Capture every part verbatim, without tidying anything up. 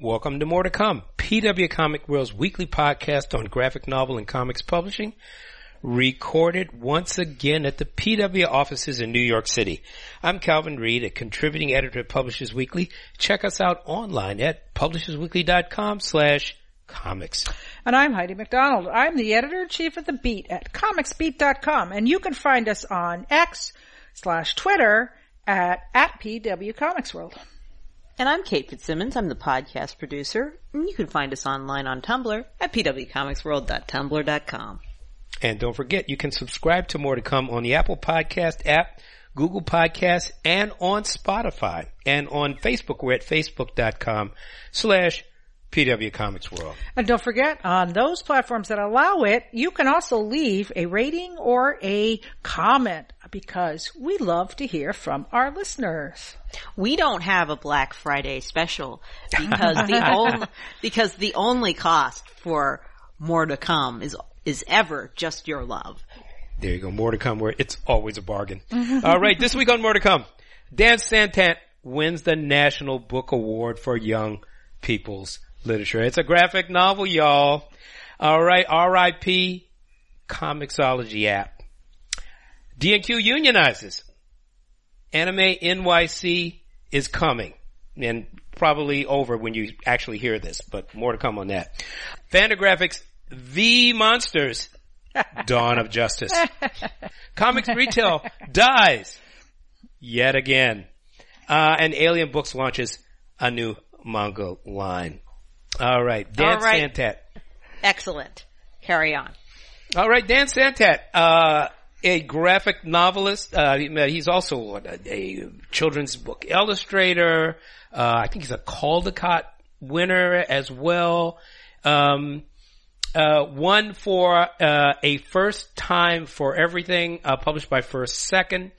Welcome to More to Come, P W Comic World's weekly podcast on graphic novel and comics publishing, recorded once again at the P W offices in New York City. I'm Calvin Reed, a contributing editor at Publishers Weekly. Check us out online at publishers weekly dot com slash comics. And I'm Heidi McDonald. I'm the editor-in-chief of The Beat at comics beat dot com, and you can find us on X slash Twitter at, at P W Comics World. And I'm Kate Fitzsimmons. I'm the podcast producer. And you can find us online on Tumblr at p w comics world dot tumblr dot com. And don't forget, you can subscribe to More to Come on the Apple Podcast app, Google Podcasts, and on Spotify. And on Facebook, we're at facebook dot com slash P W Comics World. And don't forget, on those platforms that allow it, you can also leave a rating or a comment, because we love to hear from our listeners. We don't have a Black Friday special because the only because the only cost for More to Come is is ever just your love. There you go, More to Come, where it's always a bargain. All right, this week on More to Come, Dan Santat wins the National Book Award for Young People's Literature. It's a graphic novel, y'all. All right, R I P Comixology app. D and Q unionizes. Anime N Y C is coming. And probably over when you actually hear this, but more to come on that. Fantagraphics, The Monsters, Dawn of Justice. Comics Retail dies yet again. Uh, and Alien Books launches a new manga line. All right, Dan All right. Santat. Excellent. Carry on. All right, Dan Santat, uh, a graphic novelist. Uh, he's also a, a children's book illustrator. Uh, I think he's a Caldecott winner as well. Um, uh, one for uh, a first time for everything, uh, published by First Second.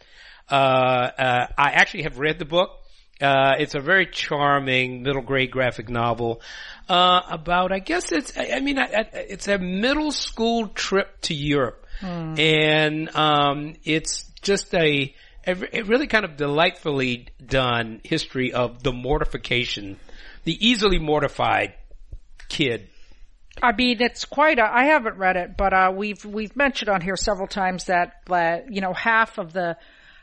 Uh, uh, I actually have read the book. Uh, it's a very charming middle grade graphic novel, uh, about, I guess it's, I, I mean, I, I, it's a middle school trip to Europe. Mm. And, um, it's just a, a, a really kind of delightfully done history of the mortification, the easily mortified kid. I mean, it's quite a, I haven't read it, but, uh, we've, we've mentioned on here several times that, uh, you know, half of the,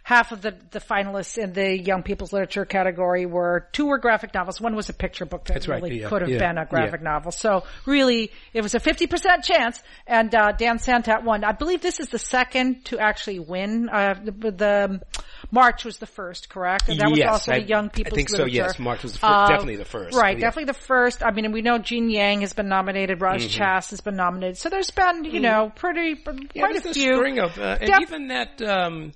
Half of the, the finalists in the young people's literature category were, two were graphic novels. One was a picture book that That's really right, yeah, could have yeah, been a graphic yeah. novel. So really, it was a fifty percent chance, and uh, Dan Santat won. I believe this is the second to actually win. Uh, the, the March was the first, correct? And that was yes, also I, the young people's literature. I think literature. so, yes. March was the first, uh, definitely the first. Right, yeah. definitely the first. I mean, and we know Gene Yang has been nominated. Raj mm-hmm. Chas has been nominated. So there's been, you mm-hmm. know, pretty, quite yeah, a few. A string of, uh, and Def- even that... Um,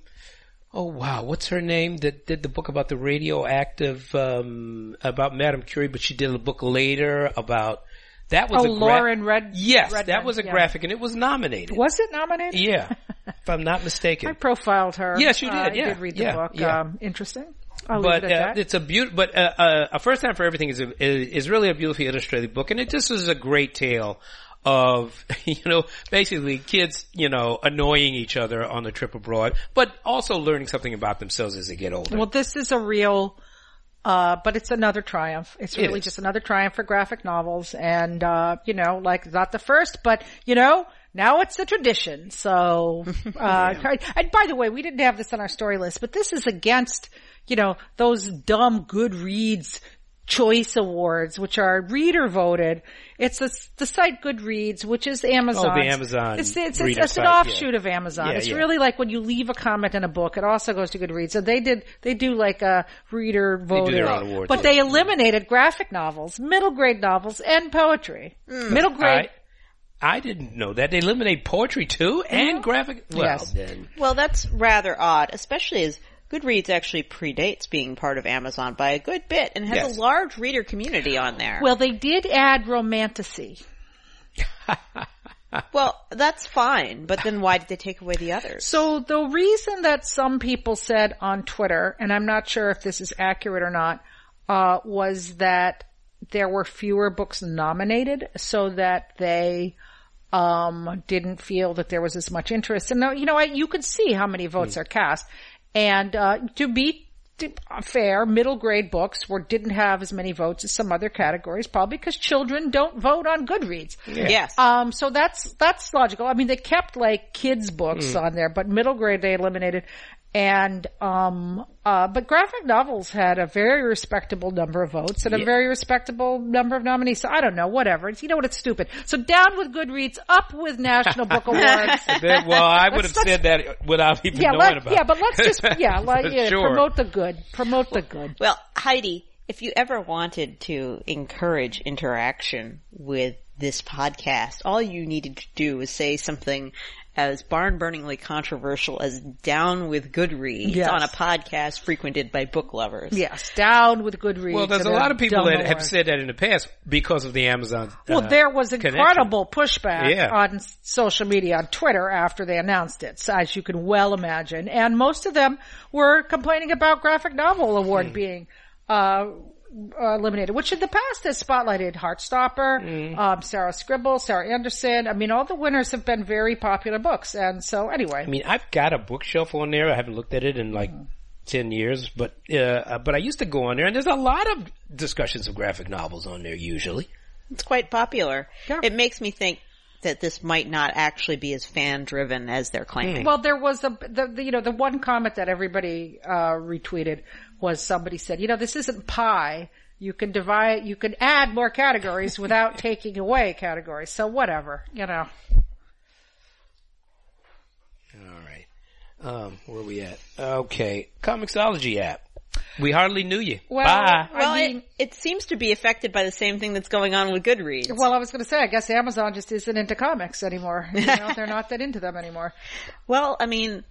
Oh wow, what's her name that did the book about the radioactive, um about Madame Curie, but she did a book later about, that was oh, a gra- Lauren Red- Yes, Redman, that was a yeah. graphic and it was nominated. Was it nominated? Yeah, if I'm not mistaken. I profiled her. Yes, you did, uh, yeah. I did read the yeah, book, yeah. um interesting. I'll but leave it at uh, that. It's a beautiful, but, uh, uh, A First Time for Everything is a, is really a beautifully illustrated book, and it just is a great tale of, you know, basically kids, you know, annoying each other on the trip abroad, but also learning something about themselves as they get older. Well, this is a real, uh, but it's another triumph. It's really it just another triumph for graphic novels. And, uh, you know, like not the first, but, you know, now it's a tradition. So, uh, yeah. and by the way, we didn't have this on our story list, but this is against, you know, those dumb Goodreads Choice Awards, which are reader voted. It's the, the site Goodreads, which is Amazon. Oh, the Amazon. It's, it's, it's, it's an site, offshoot yeah. of Amazon. Yeah, it's yeah. really like when you leave a comment in a book, it also goes to Goodreads. So they did, they do like a reader voting. They do their own awards. But they eliminated graphic novels, middle grade novels, and poetry. Mm. Middle grade. I, I didn't know that. They eliminate poetry too and no. graphic. Well, yes. then. Well, that's rather odd, especially as Goodreads actually predates being part of Amazon by a good bit and has yes. a large reader community on there. Well, they did add romantasy. Well, that's fine, but then why did they take away the others? So the reason that some people said on Twitter, and I'm not sure if this is accurate or not, uh, was that there were fewer books nominated so that they... um didn't feel that there was as much interest. And now, you know, you could see how many votes mm. are cast. And, uh, to beat fair middle grade books were didn't have as many votes as some other categories, probably because children don't vote on Goodreads. Yeah. Yes. Um, so that's that's logical. I mean, they kept like kids books mm. on there, but middle grade they eliminated. And um uh but graphic novels had a very respectable number of votes and yeah. a very respectable number of nominees. So I don't know, whatever. It's, you know what, it's stupid. So down with Goodreads, up with National Book Awards. Then, well, I would let's, have said that without even yeah, knowing let, about it. Yeah, but let's just yeah, like, yeah sure. promote the good. Promote well, the good. Well, Heidi, if you ever wanted to encourage interaction with this podcast, all you needed to do was say something as barn-burningly controversial as down with Goodreads yes. on a podcast frequented by book lovers. Yes, down with Goodreads. Well, there's a lot of people that have said that in the past because of the Amazon Well, uh, there was incredible connection. pushback yeah. on social media, on Twitter, after they announced it, as you can well imagine. And most of them were complaining about Graphic Novel Award mm. being uh Uh, eliminated, which in the past has spotlighted Heartstopper, mm. um, Sarah Scribble, Sarah Anderson. I mean, all the winners have been very popular books. And so anyway. I mean, I've got a bookshelf on there. I haven't looked at it in like mm. ten years, but, uh, but I used to go on there and there's a lot of discussions of graphic novels on there usually. It's quite popular. Yeah. It makes me think that this might not actually be as fan-driven as they're claiming. Well, there was the, the, the you know, the one comment that everybody uh retweeted was somebody said, you know, this isn't pie. You can divide, you can add more categories without taking away categories. So whatever, you know. All right. Um, where are we at? Okay. Comixology app. We hardly knew you. Well, Bye. Well, I mean, it, it seems to be affected by the same thing that's going on with Goodreads. Well, I was going to say, I guess Amazon just isn't into comics anymore. You know, they're not that into them anymore. Well, I mean,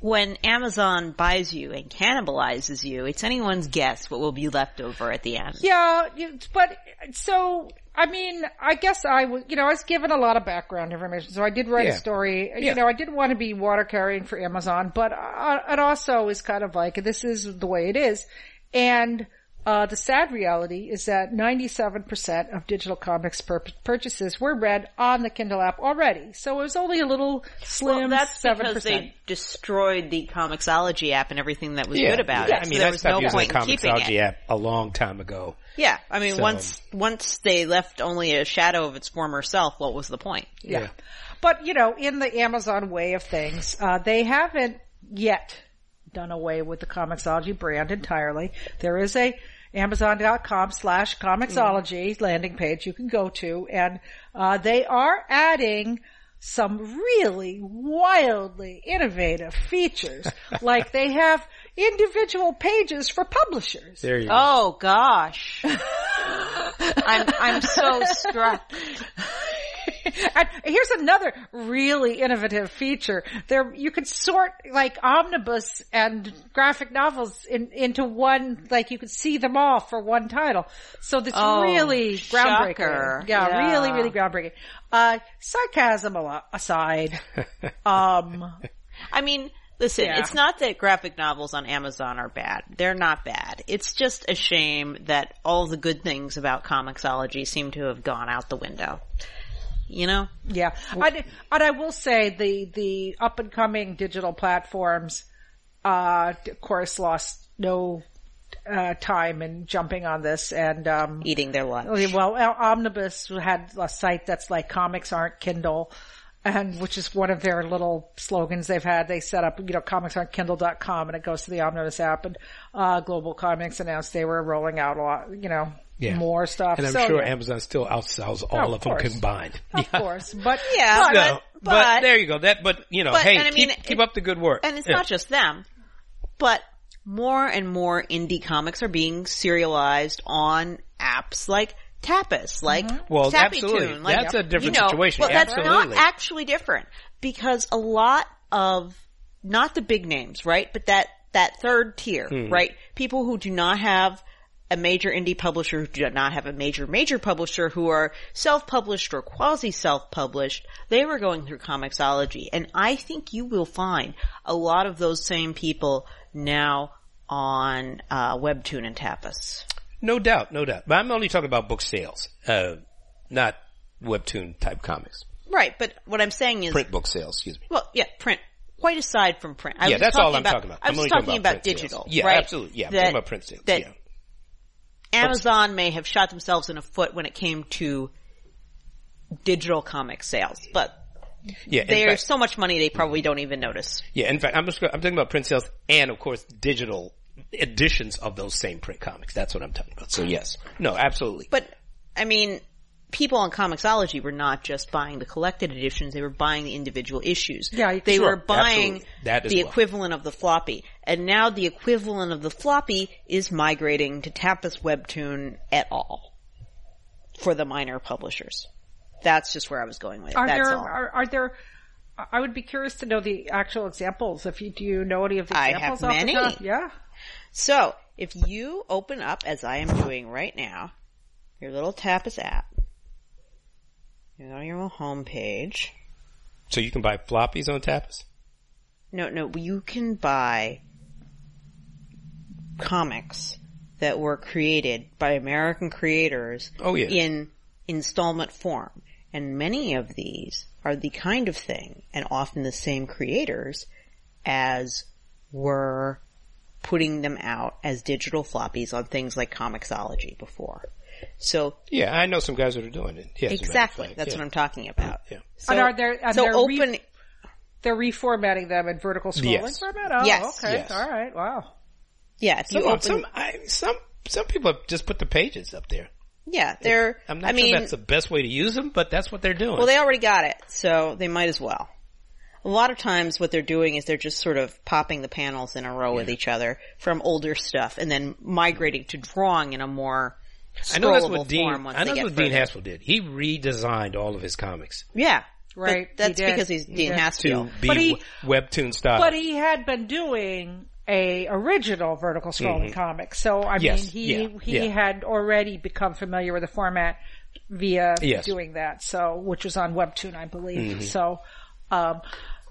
when Amazon buys you and cannibalizes you, it's anyone's guess what will be left over at the end. Yeah, but so, I mean, I guess I was, you know, I was given a lot of background information. So I did write yeah. a story. Yeah. You know, I didn't want to be water carrying for Amazon, but I, it also is kind of like, this is the way it is. And uh the sad reality is that ninety-seven percent of digital comics pur- purchases were read on the Kindle app already. So it was only a little slim seven percent. Well, that's seven percent. Because they destroyed the Comixology app and everything that was yeah. good about yeah. it. Yeah, I mean, so there I was no point in keeping it. I stopped using the Comixology app a long time ago. Yeah, I mean, so, once once they left only a shadow of its former self, what was the point? Yeah. yeah. But, you know, in the Amazon way of things, uh they haven't yet done away with the Comixology brand entirely. There is a Amazon.com slash Comixology mm. landing page you can go to, and uh they are adding some really wildly innovative features. Like they have individual pages for publishers. There you go. Oh gosh. I'm I'm so struck. And here's another really innovative feature. There, you could sort like omnibus and graphic novels in, into one, like you could see them all for one title. So that's oh, really groundbreaking. Yeah, yeah, really, really groundbreaking. Uh, sarcasm aside, um, I mean, listen, yeah. it's not that graphic novels on Amazon are bad. They're not bad. It's just a shame that all the good things about Comixology seem to have gone out the window. You know? Yeah. I, and I will say the, the up and coming digital platforms, uh, of course lost no, uh, time in jumping on this and, um. Eating their lunch. Well, Omnibus had a site that's like comics aren't Kindle. And which is one of their little slogans they've had. They set up, you know, comics on Kindle dot com and it goes to the Omnibus app, and, uh, Global Comics announced they were rolling out a lot, you know, yeah. more stuff. And I'm so, sure yeah. Amazon still outsells all oh, of, of them combined. Of yeah. course. But, yeah. But, no, but, but, but there you go. That, but, you know, but, hey, I mean, keep, it, keep up the good work. And it's yeah. not just them, but more and more indie comics are being serialized on apps like Tapas, like mm-hmm. well, Tappy absolutely. Tune. Like, that's a different you know, situation. Well, that's absolutely. Not actually different because a lot of, not the big names, right, but that, that third tier, mm-hmm. right, people who do not have a major indie publisher, who do not have a major, major publisher, who are self-published or quasi-self-published, they were going through Comixology. And I think you will find a lot of those same people now on uh Webtoon and Tapas. No doubt, no doubt. But I'm only talking about book sales, uh, not Webtoon type comics. Right, but what I'm saying is print book sales. Excuse me. Well, yeah, print. quite aside from print. I yeah, was that's all I'm about, talking about. I'm I was talking, talking about, about digital, sales. Yeah, right? Absolutely. Yeah, I'm that, talking about print sales. That yeah. Amazon may have shot themselves in the foot when it came to digital comic sales, but yeah, there's so much money they probably don't even notice. Yeah, in fact, I'm just, I'm talking about print sales and, of course, digital editions of those same print comics. That's what I'm talking about. So, yes. No, absolutely. But, I mean, people on Comixology were not just buying the collected editions. They were buying the individual issues. Yeah, They sure. were buying that is the well. equivalent of the floppy. And now the equivalent of the floppy is migrating to Tapas Webtoon et al. For the minor publishers. That's just where I was going with it. Are That's there, all. Are, are there, I would be curious to know the actual examples. If you, do you know any of the examples? I have many. Off the top? Yeah. So if you open up, as I am doing right now, your little Tapas app, you go to your home page. So you can buy floppies on Tapas? No, no, you can buy comics that were created by American creators oh, yeah. in installment form. And many of these are the kind of thing, and often the same creators, as were putting them out as digital floppies on things like Comixology before. So yeah, I know some guys that are doing it. Yeah, exactly, that's yeah. what I'm talking about. Yeah. So, and are there, and so they're open, re, they're reformatting them in vertical scrolling yes. format. Oh, yes. okay, yes. all right, wow. Yeah, if some, you open some, I, some, some people have just put the pages up there. Yeah, they're. I'm not I sure mean, that's the best way to use them, but that's what they're doing. Well, they already got it, so they might as well. A lot of times what they're doing is they're just sort of popping the panels in a row yeah. with each other from older stuff and then migrating to drawing in a more scrollable I know that's what Dean, form once I know that's what Dean Haspel did. He redesigned all of his comics. Yeah. Right. But that's he because he's Dean he Haspel. To be but he, Webtoon style. But he had been doing a original vertical scrolling mm-hmm. comic. So, I yes. mean, he yeah. he yeah. had already become familiar with the format via yes. doing that. So, which was on Webtoon, I believe. Mm-hmm. So, um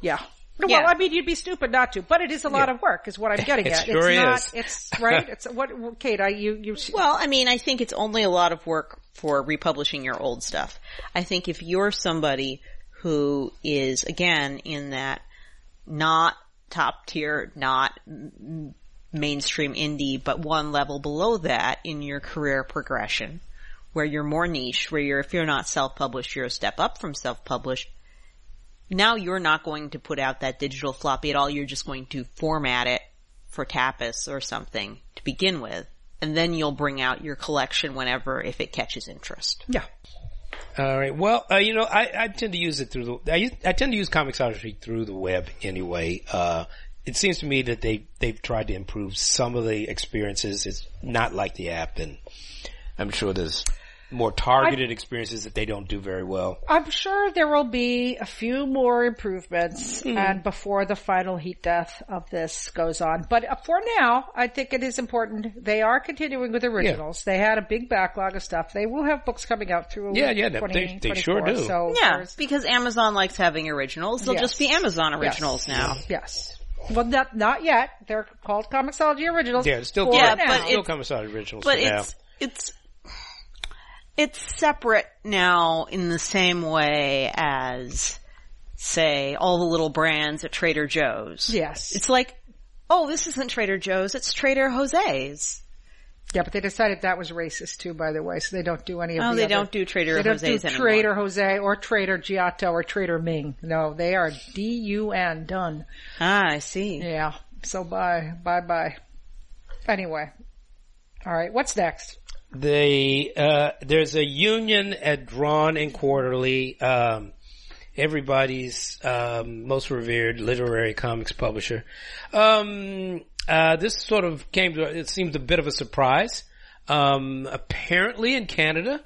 yeah. Well, yeah. I mean, you'd be stupid not to, but it is a lot yeah. of work, is what I'm getting it at. Sure it's not, is. It's, right? It's, what, Kate, I, you, you. Sh- well, I mean, I think it's only a lot of work for republishing your old stuff. I think if you're somebody who is, again, in that not top tier, not mainstream indie, but one level below that in your career progression, where you're more niche, where you're, if you're not self-published, you're a step up from self-published, now you're not going to put out that digital floppy at all. You're just going to format it for Tapas or something to begin with. And then you'll bring out your collection whenever, if it catches interest. Yeah. All right. Well, uh, you know, I, I tend to use it through the, I, use, I tend to use Comixology through the web anyway. Uh, it seems to me that they, they've tried to improve some of the experiences. It's not like the app, and I'm sure there's more targeted I'm, experiences that they don't do very well. I'm sure there will be a few more improvements mm-hmm. and before the final heat death of this goes on. But for now, I think it is important. They are continuing with originals. Yeah. They had a big backlog of stuff. They will have books coming out through yeah, yeah, twenty twenty-four. They, they sure do. So yeah, because Amazon likes having originals. They'll yes. just be Amazon originals yes. now. Yes. Well, not, not yet. They're called Comixology Originals. Yeah, it's still, yeah, but it's, still Comixology Originals but for now. It's, it's It's separate now in the same way as, say, all the little brands at Trader Joe's. Yes. It's like, oh, this isn't Trader Joe's, it's Trader Jose's. Yeah, but they decided that was racist too, by the way, so they don't do any of oh, the Oh, they other, don't do Trader Jose's anymore. They don't do Trader anymore. Jose or Trader Giotto or Trader Ming. No, they are D U N, done. Ah, I see. Yeah, so bye, bye-bye. Anyway. All right, what's next? The, uh, there's a union at Drawn and Quarterly, um, everybody's, um, most revered literary comics publisher. Um, uh, this sort of came to, it seems a bit of a surprise. Um, apparently in Canada,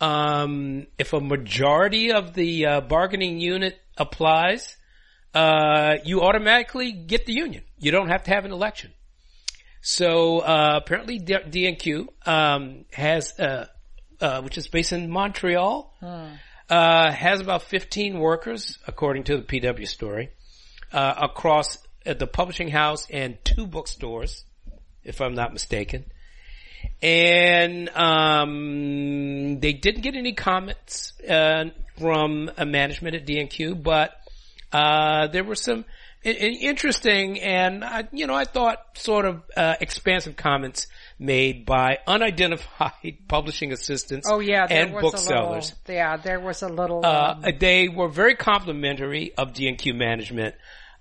um, if a majority of the, uh, bargaining unit applies, uh, you automatically get the union. You don't have to have an election. So, uh, apparently D and Q, um, has, uh, uh, which is based in Montreal, hmm. uh, has about fifteen workers, according to the P W story, uh, across the publishing house and two bookstores, if I'm not mistaken. And, um, they didn't get any comments, uh, from a management at D and Q, but, uh, there were some, interesting and, I, you know, I thought sort of uh, expansive comments made by unidentified publishing assistants oh, yeah, and booksellers. Little, yeah, there was a little... Um, uh, they were very complimentary of D and Q management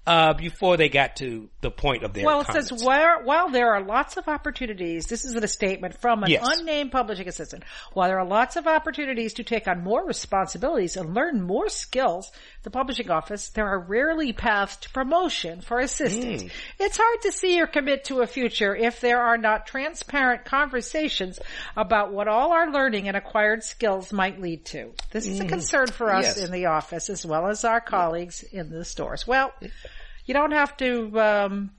uh, before they got to the point of their well, comments. Well, it says, while, while there are lots of opportunities, this is a statement from an yes. unnamed publishing assistant, while there are lots of opportunities to take on more responsibilities and learn more skills, the publishing office, there are rarely paths to promotion for assistants. Mm. It's hard to see or commit to a future if there are not transparent conversations about what all our learning and acquired skills might lead to. This mm. is a concern for us yes. in the office as well as our colleagues in the stores. Well, you don't have to um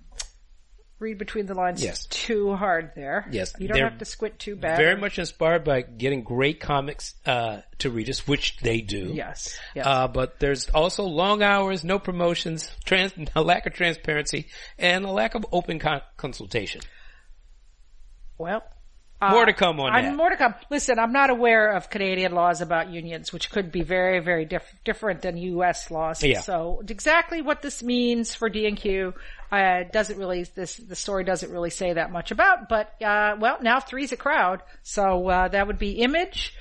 read between the lines yes. too hard there. Yes. You don't They're have to squint too bad. Very much inspired by getting great comics uh to readers, which they do. Yes. yes. Uh but there's also long hours, no promotions, trans a lack of transparency, and a lack of open con- consultation. Well, uh, more to come on I'm, that. More to come. Listen, I'm not aware of Canadian laws about unions, which could be very, very diff- different than U S laws. Yeah. So exactly what this means for D and Q Uh, doesn't really, this, the story doesn't really say that much about, but, uh, well, now three's a crowd. So, uh, that would be Image,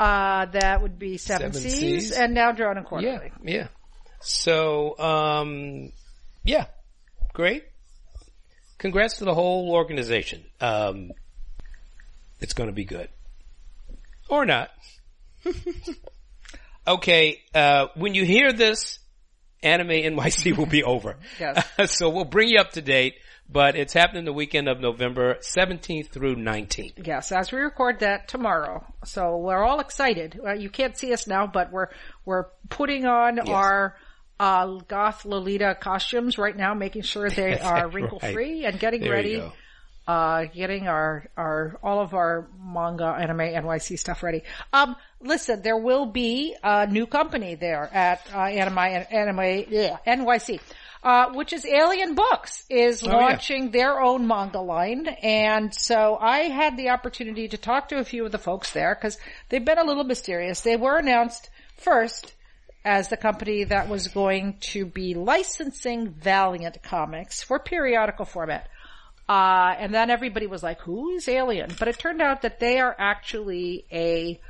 uh, that would be Seven, Seven Seas, Seas, and now Drawn and Quarterly. Yeah, yeah. So, um, yeah, great. Congrats to the whole organization. Um, it's gonna be good. Or not. Okay, uh, when you hear this, Anime N Y C will be over. Yes. Uh, so we'll bring you up to date, but it's happening the weekend of November seventeenth through nineteenth. Yes, as we record that tomorrow. So we're all excited. Uh, you can't see us now, but we're, we're putting on yes. our, uh, goth Lolita costumes right now, making sure they are wrinkle free right. and getting there ready. Uh, getting our, our, all of our manga, anime, N Y C stuff ready. Um, listen, there will be a new company there at, uh, anime, anime, yeah, N Y C, uh, which is Alien Books is oh, launching yeah. their own manga line. And so I had the opportunity to talk to a few of the folks there because they've been a little mysterious. They were announced first as the company that was going to be licensing Valiant Comics for periodical format. Uh, and then everybody was like, who is Alien? But it turned out that they are actually a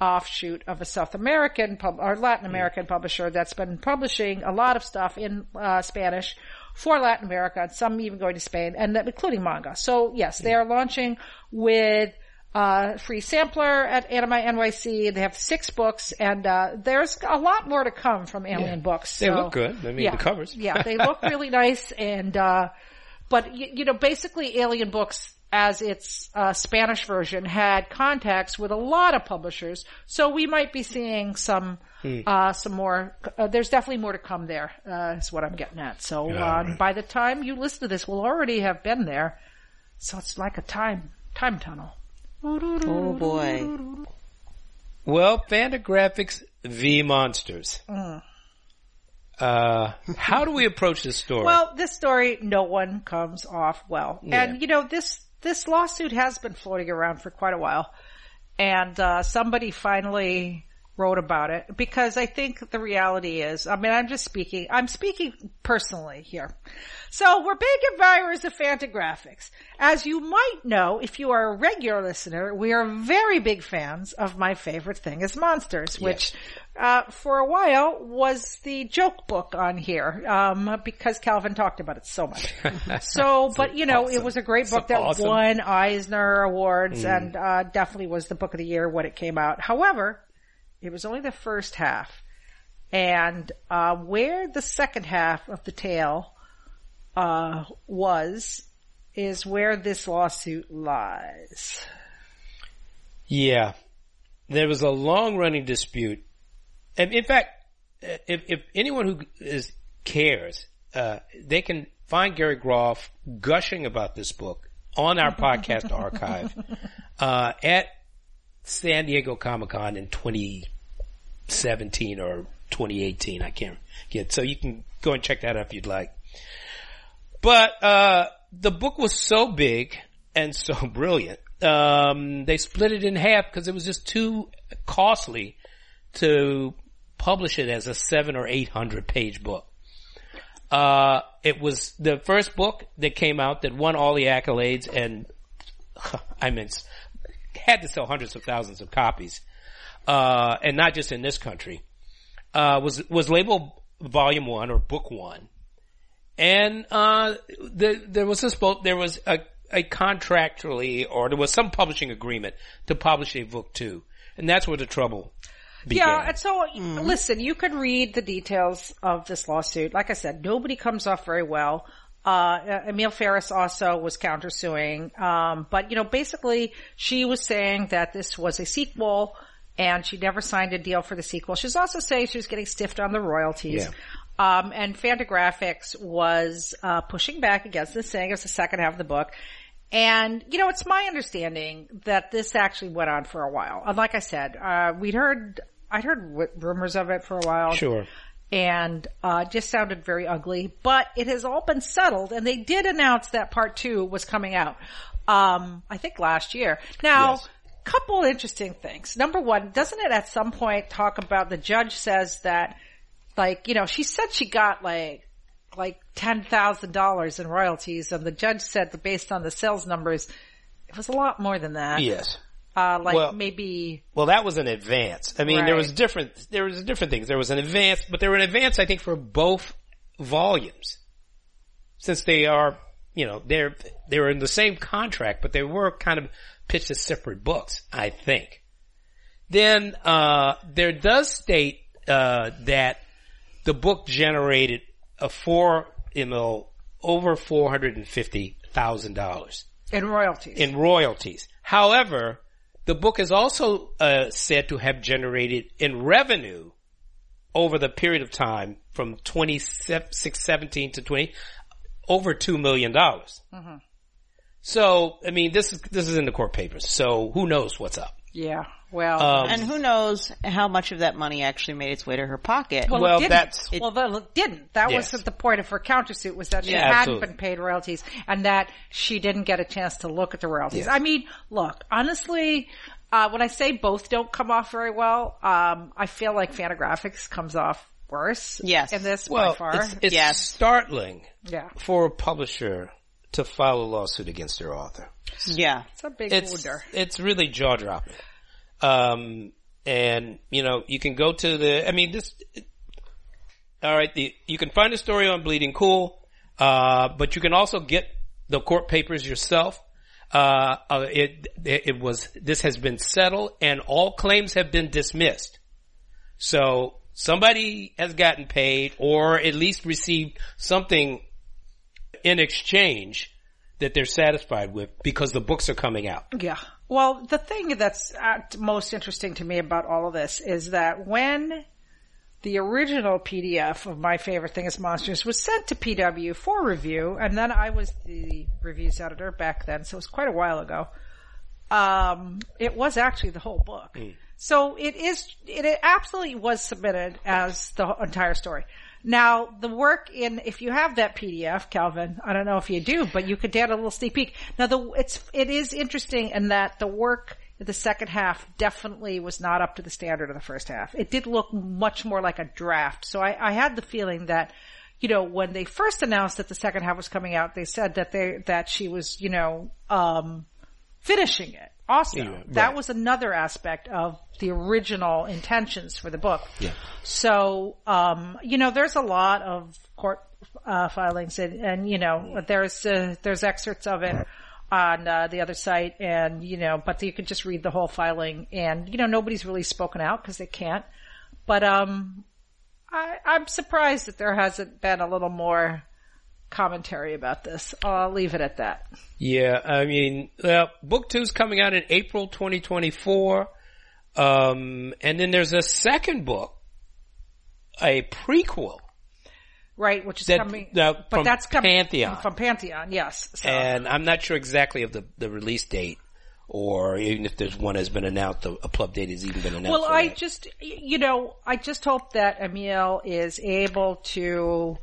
offshoot of a South American pub- or Latin American publisher that's been publishing a lot of stuff in, uh, Spanish for Latin America, and some even going to Spain, and that, including manga. So yes, they are launching with, uh, free sampler at Anime N Y C. They have six books, and uh, there's a lot more to come from Alien yeah. Books. So, they look good. I mean, yeah, the covers. Yeah, they look really nice, and, uh, but, you know, basically Alien Books, as its uh, Spanish version, had contacts with a lot of publishers. So we might be seeing some hmm. uh some more. Uh, there's definitely more to come there, uh, is what I'm getting at. So uh, right. by the time you listen to this, we'll already have been there. So it's like a time time tunnel. Oh, boy. Well, Fantagraphics v. Monsters. Mm. Uh, how do we approach this story? Well, this story, no one comes off well. Yeah. And, you know, this, this lawsuit has been floating around for quite a while. And, uh, somebody finally wrote about it because I think the reality is, I mean, I'm just speaking, I'm speaking personally here. So we're big admirers of Fantagraphics. As you might know, if you are a regular listener, we are very big fans of My Favorite Thing is Monsters, which, yes. uh, for a while was the joke book on here, um, because Calvin talked about it so much. So, but you know, awesome. It was a great book so that awesome. won Eisner Awards mm. and, uh, definitely was the book of the year when it came out. However, it was only the first half, and uh, where the second half of the tale uh, was is where this lawsuit lies. Yeah, there was a long-running dispute, and in fact, if, if anyone who is cares, uh, they can find Gary Groff gushing about this book on our podcast archive uh, at San Diego Comic Con in twenty. seventeen or twenty eighteen, I can't get, so you can go and check that out if you'd like. But, uh, the book was so big and so brilliant, um, they split it in half because it was just too costly to publish it as a seven or eight hundred page book. Uh, it was the first book that came out that won all the accolades and, I mean, had to sell hundreds of thousands of copies, uh, and not just in this country, uh, was, was labeled volume one or book one. And, uh, the, there was this book, there was a, a contractually, or there was some publishing agreement to publish a book two. And that's where the trouble began. Yeah, and so, mm. listen, you can read the details of this lawsuit. Like I said, nobody comes off very well. Uh, Emile Ferris also was countersuing. Um, but, you know, basically she was saying that this was a sequel and she never signed a deal for the sequel. She's also saying she was getting stiffed on the royalties. Yeah. Um, and Fantagraphics was, uh, pushing back against this, saying it was the second half of the book. And, you know, it's my understanding that this actually went on for a while. And like I said, uh, we'd heard, I'd heard w- rumors of it for a while. Sure. And, uh, just sounded very ugly, but it has all been settled and they did announce that part two was coming out. Um, I think last year. Now, yes. Couple interesting things. Number one, doesn't it at some point talk about the judge says that, like, you know, she said she got like, like ten thousand dollars in royalties and the judge said that based on the sales numbers, it was a lot more than that. Yes. Uh, like well, maybe. Well, that was an advance. I mean, right. there was different, there was different things. There was an advance, but there were an advance, I think, for both volumes. Since they are, you know, they're, they were in the same contract, but they were kind of pitched as separate books, I think. Then, uh, there does state, uh, that the book generated a four, you know, over four hundred fifty thousand dollars. In royalties. In royalties. However, the book is also, uh, said to have generated in revenue over the period of time from twenty-six seventeen to twenty, over two million dollars. Mm-hmm. So, I mean, this is, this is in the court papers. So who knows what's up? Yeah. Well, um, and who knows how much of that money actually made its way to her pocket? Well, well it didn't. That's, it, well, it didn't. That yes. wasn't the point of her countersuit, was that she yeah, hadn't absolutely. been paid royalties and that she didn't get a chance to look at the royalties. Yeah. I mean, look, honestly, uh, when I say both don't come off very well, um, I feel like Fantagraphics comes off worse. Yes. In this well, by far. It's, it's yes. startling yeah. for a publisher to file a lawsuit against their author. Yeah. It's a big it's, order. It's really jaw dropping. Um, and, you know, you can go to the, I mean, this, all right, the, you can find a story on Bleeding Cool, uh, but you can also get the court papers yourself. Uh, it, it was, this has been settled and all claims have been dismissed. So somebody has gotten paid or at least received something in exchange that they're satisfied with because the books are coming out. Yeah. Well, the thing that's most interesting to me about all of this is that when the original P D F of My Favorite Thing is Monsters was sent to P W for review, and then I was the reviews editor back then, so it was quite a while ago, um, it was actually the whole book. Mm. So it is, it absolutely was submitted as the entire story. Now, the work in, if you have that P D F, Calvin, I don't know if you do, but you could get a little sneak peek. Now, the, it's, it is interesting in that the work in the second half definitely was not up to the standard of the first half. It did look much more like a draft. So I, I had the feeling that, you know, when they first announced that the second half was coming out, they said that they, that she was, you know, um, finishing it. Also, yeah, right. That was another aspect of the original intentions for the book. Yeah. So, um, you know, there's a lot of court uh, filings, and, and you know, there's uh, there's excerpts of it on uh, the other site, and you know, but you could just read the whole filing, and you know, nobody's really spoken out because they can't. But um, I, I'm surprised that there hasn't been a little more commentary about this. I'll leave it at that. Yeah, I mean, well, book two's coming out in April twenty twenty-four, um, and then there's a second book, a prequel, right? Which is that, coming, uh, but from that's coming Pantheon. from Pantheon, yes. So. And I'm not sure exactly of the the release date, or even if there's one has been announced, the a pub date has even been announced. Well, I that. just, you know, I just hope that Emile is able to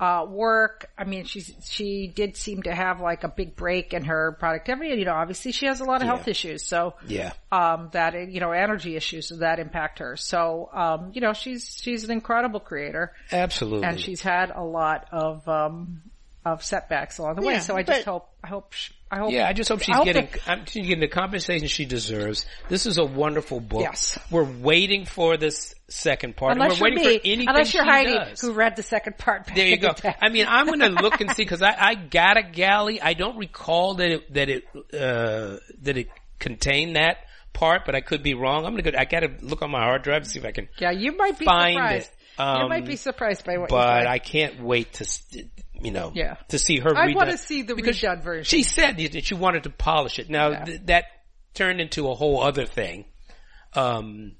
uh, work. I mean, she's, she did seem to have like a big break in her productivity. And, you know, obviously she has a lot of yeah. health issues. So, yeah. um, that, you know, energy issues so that impact her. So, um, you know, she's, she's an incredible creator. Absolutely. And she's had a lot of, um, of setbacks along the yeah, way. So I just hope, I hope, she, I hope. Yeah, I just hope she's hope getting, that, I'm, she's getting the compensation she deserves. This is a wonderful book. Yes. We're waiting for this second part. Unless and we're waiting me, for anything unless you're she Heidi does. Who read the second part. Back there you go. I mean, I'm going to look and see because I, I got a galley. I don't recall that it, that it, uh, that it contained that part, but I could be wrong. I'm going to go, I got to look on my hard drive and see if I can yeah, you might be find surprised. It. Um, you might be surprised by what you But I can't wait to, st- you know, yeah. to see her redone. I want to see the because redone version. She said that she wanted to polish it. Now, yeah. th- that turned into a whole other thing. Um,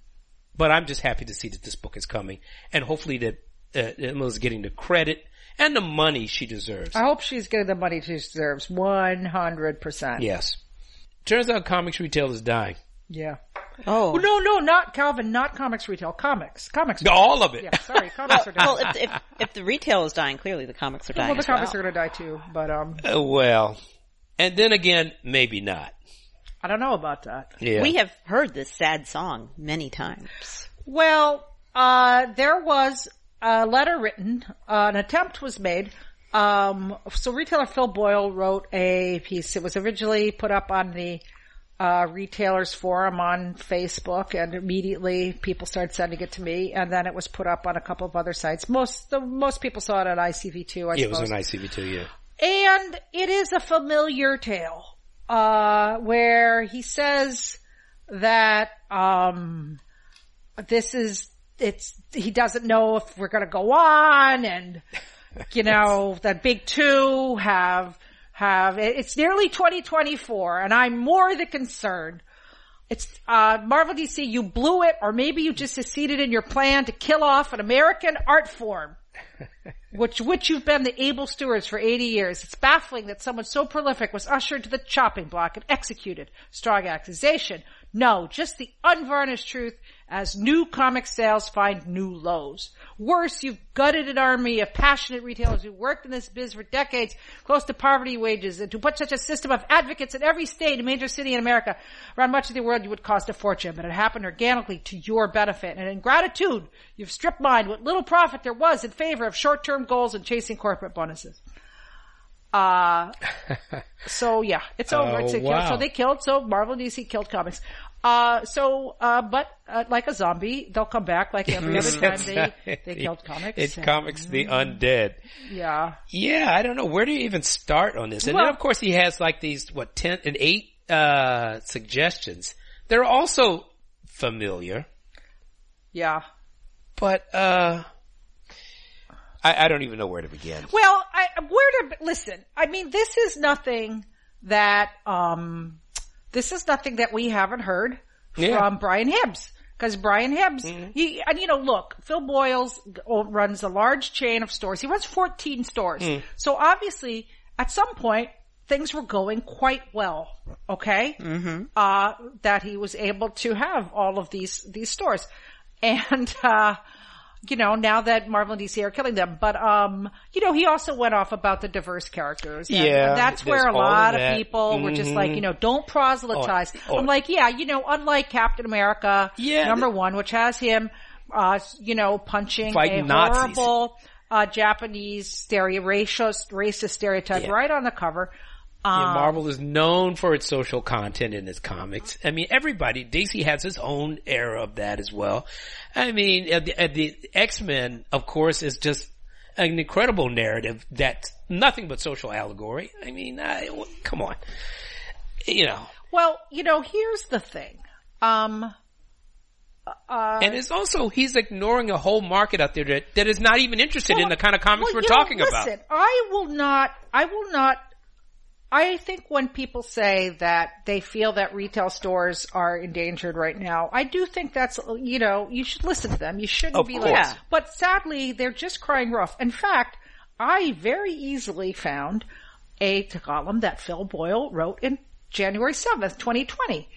but I'm just happy to see that this book is coming. And hopefully that uh, Emile's getting the credit and the money she deserves. I hope she's getting the money she deserves. one hundred percent. Yes. Turns out comics retail is dying. Yeah. Oh. Well, no, no, not Calvin, not comics retail, comics. Comics retail. All of it. Yeah, sorry, comics well, are dying. Well, if, if, if the retail is dying, clearly the comics are dying Well, the as comics well. Are going to die too, but um. Uh, well, and then again, maybe not. I don't know about that. Yeah. We have heard this sad song many times. Well, uh, there was a letter written, uh, an attempt was made. Um, so retailer Phil Boyer wrote a piece. It was originally put up on the Uh, retailers forum on Facebook, and immediately people started sending it to me, and then it was put up on a couple of other sites. Most the most people saw it on I C V two, I yeah, suppose. It was on I C V two, yeah. And it is a familiar tale, uh, where he says that um, this is it's he doesn't know if we're going to go on, and you know yes. that big two have. Have it's nearly twenty twenty-four, and I'm more than concerned. It's uh Marvel D C, you blew it, or maybe you just succeeded in your plan to kill off an American art form, which which you've been the able stewards for eighty years. It's baffling that someone so prolific was ushered to the chopping block and executed. Strong accusation. No, just the unvarnished truth as new comic sales find new lows. Worse, you've gutted an army of passionate retailers who worked in this biz for decades, close to poverty wages, and to put such a system of advocates in every state and major city in America around much of the world, you would cost a fortune, but it happened organically to your benefit. And in gratitude, you've stripped mine what little profit there was in favor of short-term goals and chasing corporate bonuses. Uh, so yeah, it's over. Oh, it's wow. So they killed, so Marvel and D C killed comics. Uh, so, uh, but, uh, like a zombie, they'll come back like every other time they, they killed comics. It's and, comics the undead. Yeah. Yeah, I don't know. Where do you even start on this? And well, then of course he has like these, what, ten and eight, uh, suggestions. They're also familiar. Yeah. But, uh, I, I don't even know where to begin. Well, I, where to, listen, I mean, this is nothing that, um, this is nothing that we haven't heard yeah. from Brian Hibbs. Cause Brian Hibbs, mm-hmm. he, and you know, look, Phil Boyer runs a large chain of stores. He runs fourteen stores. Mm. So obviously, at some point, things were going quite well. Okay. Mm-hmm. Uh, that he was able to have all of these, these stores. And, uh, you know, now that Marvel and D C are killing them. But, um, you know, he also went off about the diverse characters. And, yeah. And that's where a lot of, of people mm-hmm. were just like, you know, don't proselytize. Oh, oh. I'm like, yeah, you know, unlike Captain America, yeah, number th- one, which has him, uh, you know, punching Fighting a Nazis. horrible, uh, Japanese stereo, racist, racist stereotype yeah. right on the cover. Um, yeah, Marvel is known for its social content in its comics. I mean, everybody, D C has his own era of that as well. I mean, at the, at the X-Men, of course, is just an incredible narrative that's nothing but social allegory. I mean, I, well, come on. You know. Well, you know, here's the thing. Um Uh, and it's also, he's ignoring a whole market out there that, that is not even interested well, in the kind of comics well, we're talking know, listen, about. I will not, I will not I think when people say that they feel that retail stores are endangered right now, I do think that's, you know, you should listen to them. You shouldn't of be course. like, but sadly, they're just crying rough. In fact, I very easily found a column that Phil Boyle wrote in January seventh, twenty twenty.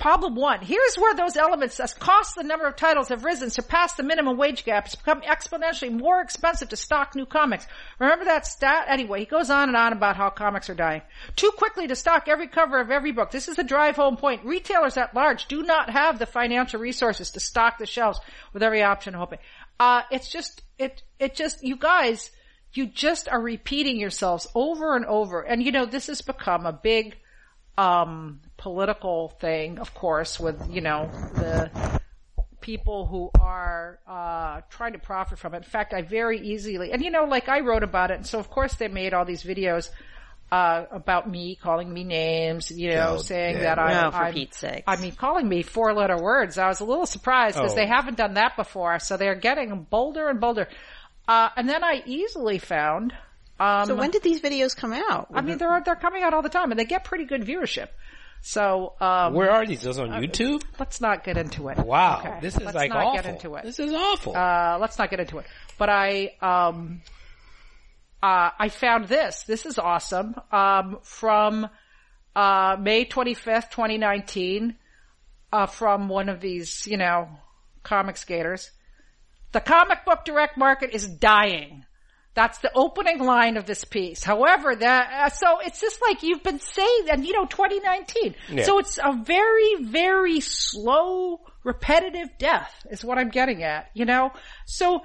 Problem one, here's where those elements as cost the number of titles have risen, surpassed the minimum wage gap. It's become exponentially more expensive to stock new comics. Remember that stat? Anyway, he goes on and on about how comics are dying. Too quickly to stock every cover of every book. This is the drive home point. Retailers at large do not have the financial resources to stock the shelves with every option open. Uh, it's just, it, it just, you guys, you just are repeating yourselves over and over. And you know, this has become a big, um, political thing, of course, with, you know, the people who are uh trying to profit from it. In fact, I very easily, and you know, like I wrote about it, and so of course they made all these videos uh about me, calling me names, you know, oh, saying yeah. that I'm, no, for I'm, Pete's sake. I mean, calling me four-letter words. I was a little surprised because oh. they haven't done that before, so they're getting bolder and bolder. Uh and then I easily found... Um, so when did these videos come out? I mean, they're they're coming out all the time, and they get pretty good viewership. So, um, where are these? Those on YouTube? Let's not get into it. Wow. Okay. This is let's like not awful. Get into it. This is awful. Uh, let's not get into it. But I, um, uh, I found this. This is awesome. Um, from, uh, May twenty-fifth, twenty nineteen, uh, from one of these, you know, comic skaters. The comic book direct market is dying. That's the opening line of this piece. However, that, uh, so it's just like you've been saying, and you know, twenty nineteen. Yeah. So it's a very, very slow, repetitive death is what I'm getting at, you know? So,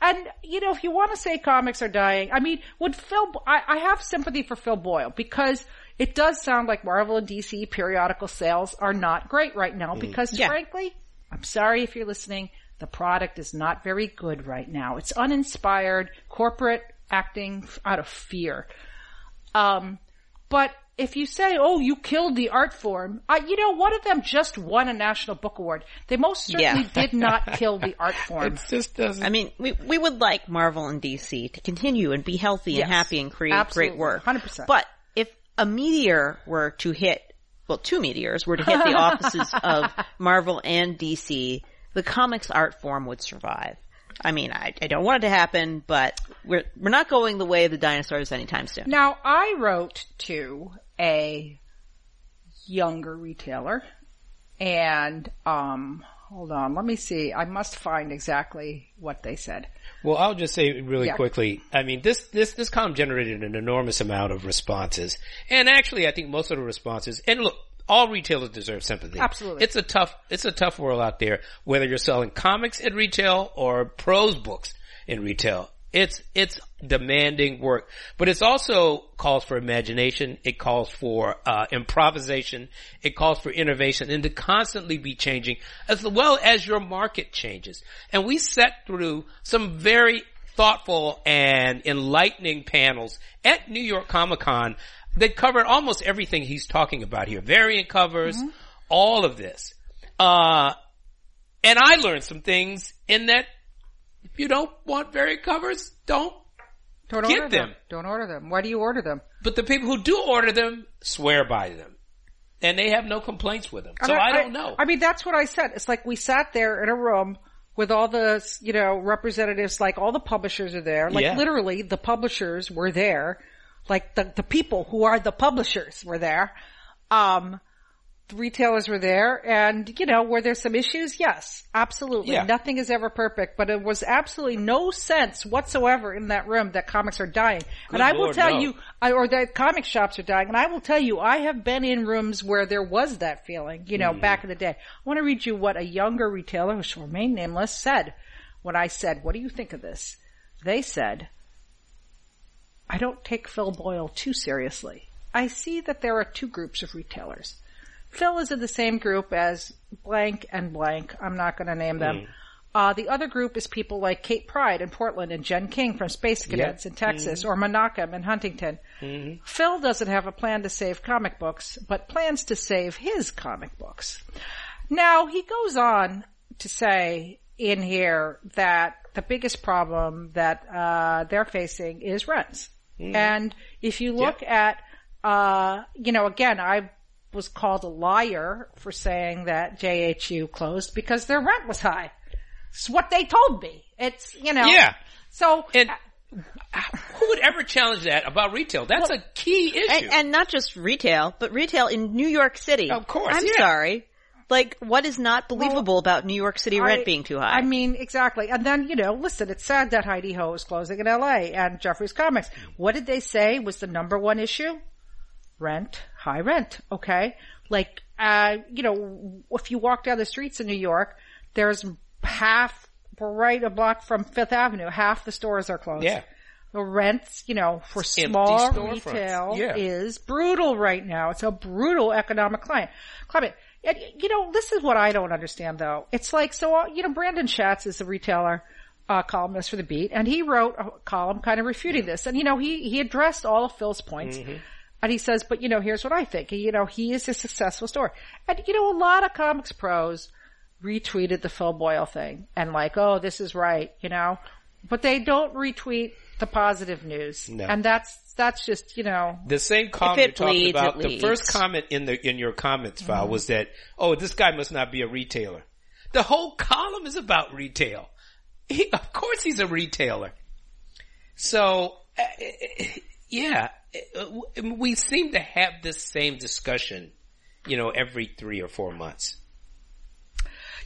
and you know, if you want to say comics are dying, I mean, would Phil, I, I have sympathy for Phil Boyle because it does sound like Marvel and D C periodical sales are not great right now because mm. yeah. frankly, I'm sorry if you're listening, the product is not very good right now. It's uninspired, corporate acting out of fear. Um, but if you say, oh, you killed the art form, uh, you know, one of them just won a National Book Award. They most certainly yeah. did not kill the art form. It just doesn't. I mean, we, we would like Marvel and D C to continue and be healthy yes, and happy and create absolutely. Great work. one hundred percent. But if a meteor were to hit, well, two meteors were to hit the offices of Marvel and D C, the comics art form would survive. I mean, I, I don't want it to happen, but we're we're not going the way of the dinosaurs anytime soon. Now, I wrote to a younger retailer, and um, hold on, let me see. I must find exactly what they said. Well, I'll just say really yeah. quickly. I mean, this this this column generated an enormous amount of responses, and actually, I think most of the responses. And look. All retailers deserve sympathy. Absolutely. It's a tough, it's a tough world out there, whether you're selling comics at retail or prose books in retail. It's, it's demanding work, but it's also calls for imagination. It calls for, uh, improvisation. It calls for innovation and to constantly be changing as well as your market changes. And we sat through some very thoughtful and enlightening panels at New York Comic Con. They covered almost everything he's talking about here. Variant covers, mm-hmm. all of this. Uh, and I learned some things in that if you don't want variant covers, don't, don't get order them. them. Don't order them. Why do you order them? But the people who do order them swear by them. And they have no complaints with them. So I, I, I don't know. I mean, that's what I said. It's like we sat there in a room with all the, you know, representatives, like all the publishers are there. Like yeah. literally the publishers were there. Like the, the people who are the publishers were there. Um, the retailers were there. And, you know, were there some issues? Yes, absolutely. Yeah. Nothing is ever perfect. But it was absolutely no sense whatsoever in that room that comics are dying. Good and I Lord, will tell no. you, I, or that comic shops are dying. And I will tell you, I have been in rooms where there was that feeling, you know, mm-hmm. back in the day. I want to read you what a younger retailer, who shall remain nameless, said when I said, what do you think of this? They said, I don't take Phil Boyle too seriously. I see that there are two groups of retailers. Phil is in the same group as blank and blank. I'm not going to name them. Mm. Uh, the other group is people like Kate Pride in Portland and Jen King from Space Cadets yep. in Texas mm. or Menachem in Huntington. Mm-hmm. Phil doesn't have a plan to save comic books, but plans to save his comic books. Now, he goes on to say in here that the biggest problem that uh they're facing is rents. Mm. And if you look yeah. at, uh, you know, again, I was called a liar for saying that J H U closed because their rent was high. It's what they told me. It's, you know. Yeah. So. And who who would ever challenge that about retail? That's well, a key issue. And, and not just retail, but retail in New York City. Of course. I'm yeah. sorry. Like, what is not believable well, about New York City rent I, being too high? I mean, exactly. And then, you know, listen, it's sad that Heidi Ho is closing in L A and Jeffrey's Comics. What did they say was the number one issue? Rent. High rent. Okay. Like, uh, you know, if you walk down the streets in New York, there's half, right a block from Fifth Avenue, half the stores are closed. Yeah. The rents, you know, for it's small retail yeah. is brutal right now. It's a brutal economic climate. climate. And, you know, this is what I don't understand, though. It's like, so, you know, Brandon Schatz is a retailer uh, columnist for The Beat, and he wrote a column kind of refuting this. And, you know, he, he addressed all of Phil's points. Mm-hmm. And he says, but, you know, here's what I think. You know, he is a successful store. And, you know, a lot of comics pros retweeted the Phil Boyle thing and like, oh, this is right, you know. But they don't retweet the positive news. No. And that's that's just, you know. The same comment you talked bleeds, about, the leads. First comment in the in your comments mm-hmm. file was that, oh, this guy must not be a retailer. The whole column is about retail. He, of course he's a retailer. So, yeah, we seem to have this same discussion, you know, every three or four months.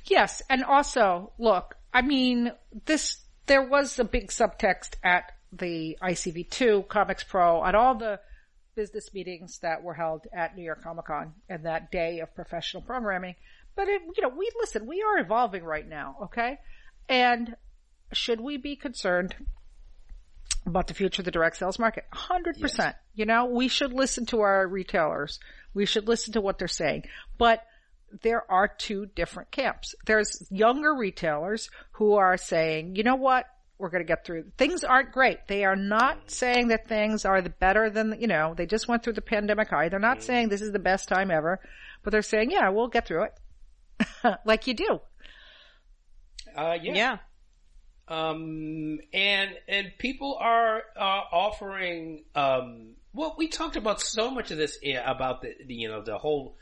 Yes, and also, look, I mean, this, there was a big subtext at the I C V two, Comics Pro, at all the business meetings that were held at New York Comic Con and that day of professional programming. But, it, you know, we, listen, we are evolving right now, okay? And should we be concerned about the future of the direct sales market? one hundred percent. Yes. You know, we should listen to our retailers. We should listen to what they're saying. But there are two different camps. There's younger retailers who are saying, you know what, we're going to get through. Things aren't great. They are not saying that things are the better than, you know, they just went through the pandemic high. They're not saying this is the best time ever, but they're saying, yeah, we'll get through it. Like you do. Uh, yeah. yeah. Um, and, and people are, uh, offering, um, well, we talked about so much of this, about the, the you know, the whole,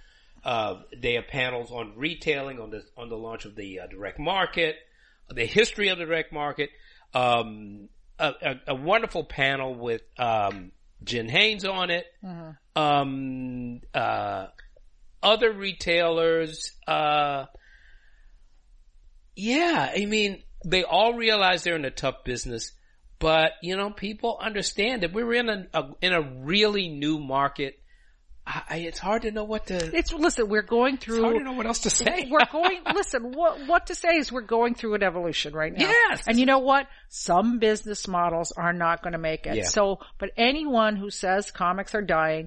Uh, they have panels on retailing, on the on the launch of the uh, direct market, the history of the direct market. Um, a, a, a wonderful panel with um, Jen Haynes on it. Mm-hmm. Um, uh, other retailers, uh, yeah, I mean, they all realize they're in a tough business, but you know, people understand that we're in a, a in a really new market. I, it's hard to know what to. It's listen. We're going through. It's hard to know what else to say. We're going. Listen. What what to say is we're going through an evolution right now. Yes. And you know what? Some business models are not going to make it. Yeah. So, but anyone who says comics are dying,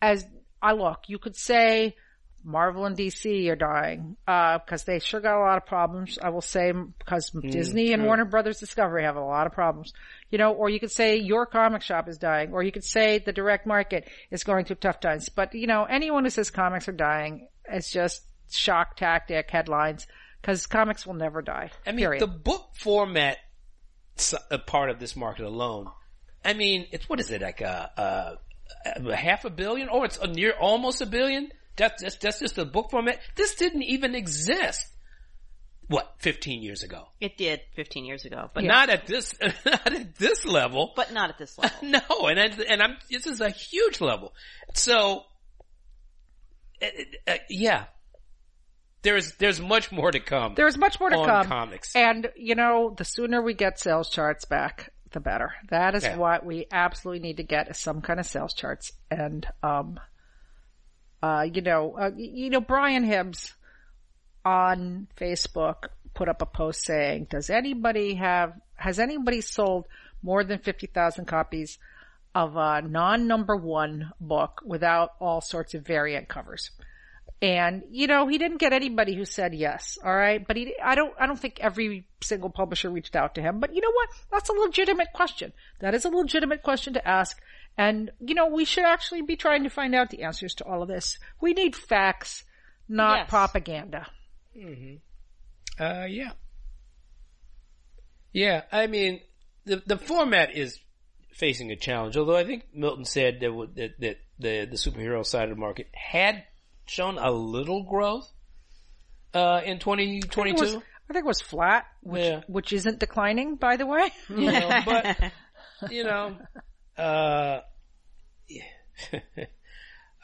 as I look, you could say Marvel and D C are dying because uh, they sure got a lot of problems. I will say because mm, Disney and true. Warner Brothers Discovery have a lot of problems. You know, or you could say your comic shop is dying, or you could say the direct market is going through tough times. But, you know, anyone who says comics are dying is just shock tactic headlines because comics will never die. I mean, period. The book format a part of this market alone, I mean, it's what is it, like a, a, a half a billion or it's a near almost a billion? That's just, that's just the book format. This didn't even exist, what, fifteen years ago? It did fifteen years ago. But yeah. not at this, not at this level. But not at this level. No, and, I, and I'm, this is a huge level. So, uh, yeah. There's, there's much more to come. There's much more to on come. Comics. And, you know, the sooner we get sales charts back, the better. That is yeah. what we absolutely need to get is some kind of sales charts. And, um, Uh, you know, uh, you know, Brian Hibbs on Facebook put up a post saying, does anybody have, has anybody sold more than fifty thousand copies of a non-number one book without all sorts of variant covers? And, you know, he didn't get anybody who said yes. All right. But he, I don't, I don't think every single publisher reached out to him, but you know what? That's a legitimate question. That is a legitimate question to ask. And, you know, we should actually be trying to find out the answers to all of this. We need facts, not yes. propaganda. Mm-hmm. Uh, yeah. Yeah, I mean, the the format is facing a challenge, although I think Milton said that, that, that the, the superhero side of the market had shown a little growth uh, in twenty twenty-two. I think it was, I think it was flat, which, yeah. which isn't declining, by the way. You know, but... you know, uh,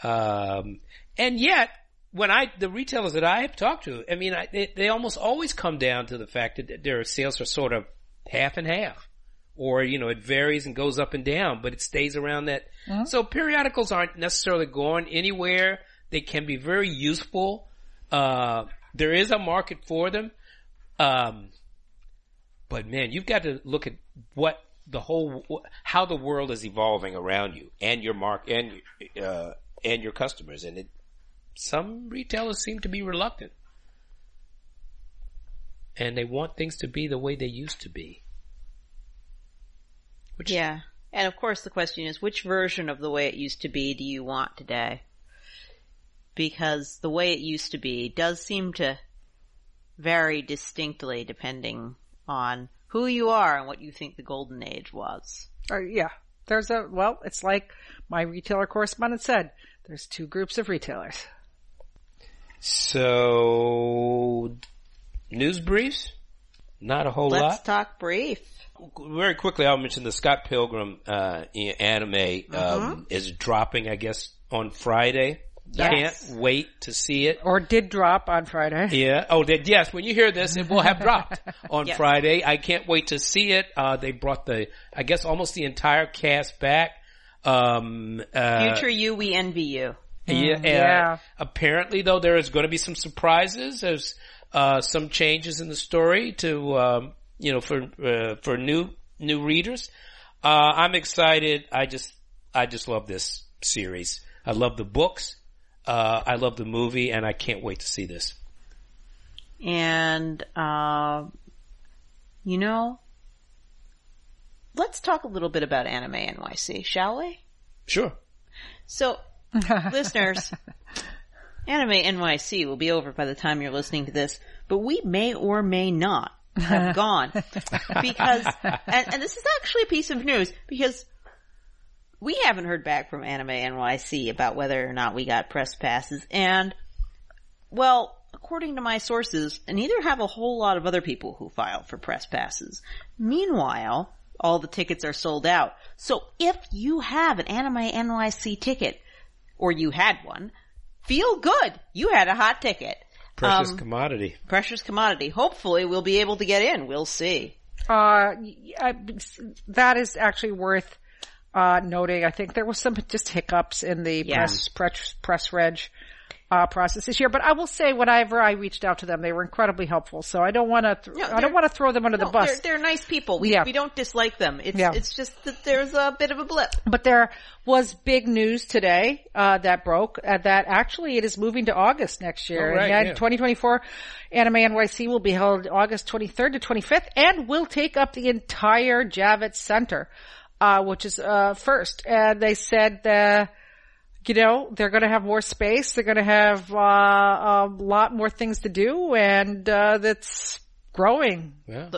um, and yet when I, the retailers that I have talked to, I mean, I, they, they almost always come down to the fact that their sales are sort of half and half, or, you know, it varies and goes up and down, but it stays around that. Mm-hmm. So periodicals aren't necessarily going anywhere. They can be very useful. Uh, there is a market for them. Um, but man, you've got to look at what the whole, how the world is evolving around you and your mark and, uh, and your customers. And it, some retailers seem to be reluctant, and they want things to be the way they used to be. Which, yeah. And of course the question is, which version of the way it used to be do you want today? Because the way it used to be does seem to vary distinctly depending on who you are and what you think the golden age was. Oh, yeah. There's a, well, it's like my retailer correspondent said, there's two groups of retailers. So, news briefs? Not a whole lot. Let's talk brief. Very quickly, I'll mention the Scott Pilgrim uh, anime mm-hmm. um, is dropping, I guess, on Friday. Yes. Can't wait to see it. Or did drop on Friday. Yeah. Oh, did, yes. When you hear this, it will have dropped on yes. Friday. I can't wait to see it. Uh, they brought the, I guess, almost the entire cast back. Um, uh, Future you, we envy you. Yeah. yeah. Apparently, though, there is going to be some surprises. There's, uh, some changes in the story to, um, you know, for, uh, for new, new readers. Uh, I'm excited. I just, I just love this series. I love the books. Uh, I love the movie, and I can't wait to see this. And, uh, you know, let's talk a little bit about Anime N Y C, shall we? Sure. So, listeners, Anime N Y C will be over by the time you're listening to this, but we may or may not have gone. Because, and, and this is actually a piece of news, because we haven't heard back from Anime N Y C about whether or not we got press passes. And, well, according to my sources, neither have a whole lot of other people who filed for press passes. Meanwhile, all the tickets are sold out. So if you have an Anime N Y C ticket, or you had one, feel good. You had a hot ticket. Precious um, commodity. Precious commodity. Hopefully we'll be able to get in. We'll see. Uh, I, that is actually worth Uh, noting, I think there was some just hiccups in the yeah. press, press, press reg, uh, process this year. But I will say, whenever I reached out to them, they were incredibly helpful. So I don't want to, th- no, I don't want to throw them under no, the bus. They're, they're nice people. We, yeah. we don't dislike them. It's, yeah. it's just that there's a bit of a blip. But there was big news today, uh, that broke, uh, that actually it is moving to August next year. Right, and yeah. twenty twenty-four Anime N Y C will be held August twenty-third to twenty-fifth and will take up the entire Javits Center. Uh, which is, uh, first. And they said that, you know, they're gonna have more space, they're gonna have, uh, a lot more things to do, and, uh, that's growing. Yeah.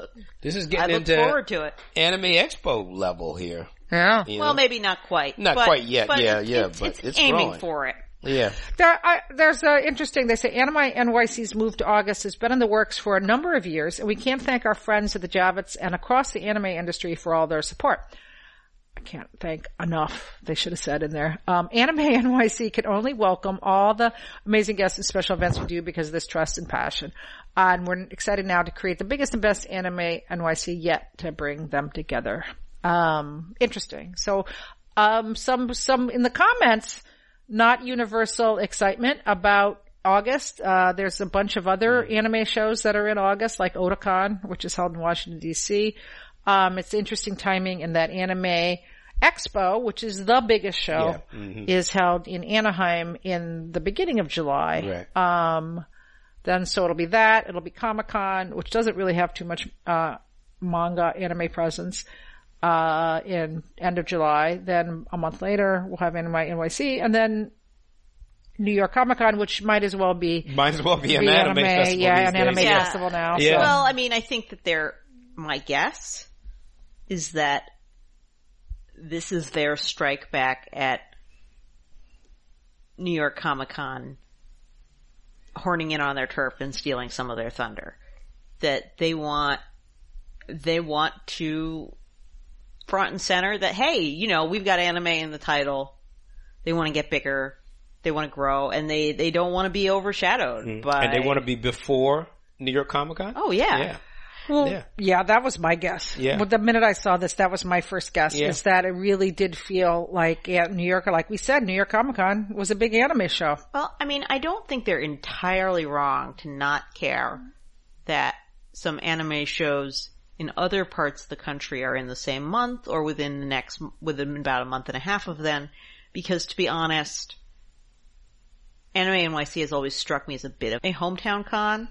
This is getting I look into forward to it. Anime Expo level here. Yeah. You well, know? maybe not quite. Not but, quite yet, but yeah, it's, yeah, it's, but it's, it's aiming growing. for it. Yeah. There, I, there's a interesting, they say Anime N Y C's move to August has been in the works for a number of years, and we can't thank our friends at the Javits and across the anime industry for all their support. I can't thank enough. They should have said in there. Um, Anime N Y C can only welcome all the amazing guests and special events we do because of this trust and passion. Uh, and we're excited now to create the biggest and best Anime N Y C yet to bring them together. Um, interesting. So, um, some, some in the comments, not universal excitement about August. Uh, there's a bunch of other anime shows that are in August, like Otakon, which is held in Washington, D C Um, it's interesting timing in that Anime Expo, which is the biggest show, yeah. mm-hmm. is held in Anaheim in the beginning of July. Right. Um, then so it'll be that. It'll be Comic-Con, which doesn't really have too much uh manga anime presence uh in end of July. Then a month later, we'll have Anime N Y C. And then New York Comic Con, which might as well be... Might as well be an anime, anime festival Yeah, an days. anime yeah. festival now. Yeah. So. Well, I mean, I think that they're... My guess... is that this is their strike back at New York Comic Con, horning in on their turf and stealing some of their thunder. That they want, they want to front and center that, hey, you know, we've got anime in the title. They want to get bigger. They want to grow. And they, they don't want to be overshadowed. Mm. By... And they want to be before New York Comic Con? Oh, yeah. Yeah. Well, yeah. yeah, that was my guess. Yeah. Well, the minute I saw this, that was my first guess, yeah. is that it really did feel like yeah, New York, like we said, New York Comic Con was a big anime show. Well, I mean, I don't think they're entirely wrong to not care that some anime shows in other parts of the country are in the same month or within the next, within about a month and a half of them, because to be honest, Anime N Y C has always struck me as a bit of a hometown con.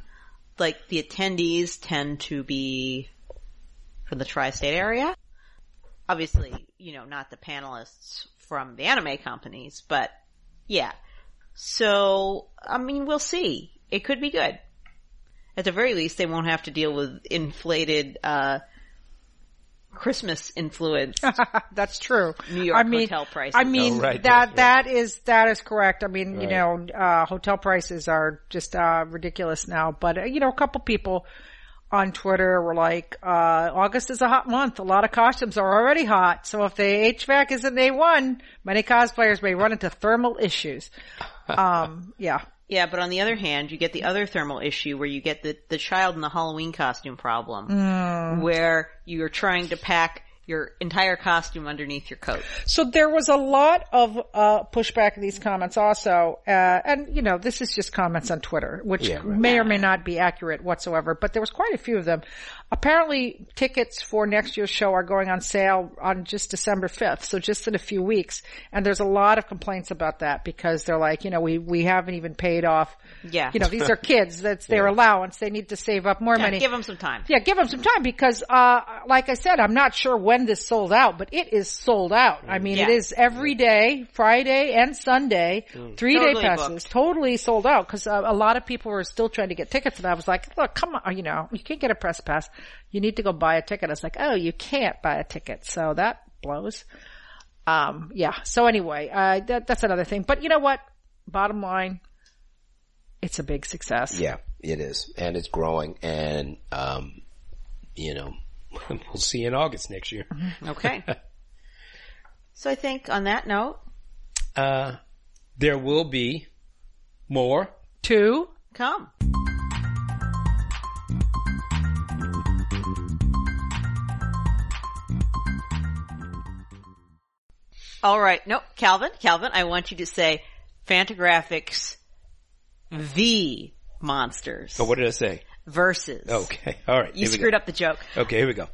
Like, the attendees tend to be from the tri-state area. Obviously, you know, not the panelists from the anime companies, but yeah. So, I mean, we'll see. It could be good. At the very least, they won't have to deal with inflated, uh, Christmas influence. That's true. New York I mean, hotel prices. I mean, oh, right, that, that, right. that is, that is correct. I mean, right. you know, uh, hotel prices are just, uh, ridiculous now, but, uh, you know, a couple people on Twitter were like, uh, August is a hot month. A lot of costumes are already hot. So if the H V A C isn't A one, many cosplayers may run into thermal issues. Um, yeah. Yeah, but on the other hand, you get the other thermal issue where you get the, the child in the Halloween costume problem, mm. where you're trying to pack your entire costume underneath your coat. So there was a lot of uh pushback in these comments also. Uh and, you know, this is just comments on Twitter, which yeah, right. may or may not be accurate whatsoever, but there was quite a few of them. Apparently, tickets for next year's show are going on sale on just December fifth, so just in a few weeks. And there's a lot of complaints about that because they're like, you know, we, we haven't even paid off. Yeah. You know, these are kids. That's their yeah. allowance. They need to save up more yeah, money. Give them some time. Yeah, give them some time because, uh, like I said, I'm not sure when this sold out, but it is sold out. Mm. I mean, yeah. it is every day, Friday and Sunday, mm. three-day totally passes, booked. Totally sold out because uh, a lot of people were still trying to get tickets. And I was like, look, come on, you know, you can't get a press pass. You need to go buy a ticket. It's like, oh, you can't buy a ticket. So that blows. Um, yeah. So anyway, uh, that, that's another thing. But you know what? Bottom line, it's a big success. Yeah, it is. And it's growing. And, um, you know, we'll see in August next year. Okay. So I think on that note, uh, there will be more to come. All right. No, Calvin, Calvin, I want you to say Fantagraphics the Monsters. Oh, what did I say? Versus. Okay. All right. You screwed up the joke. Okay, here we go.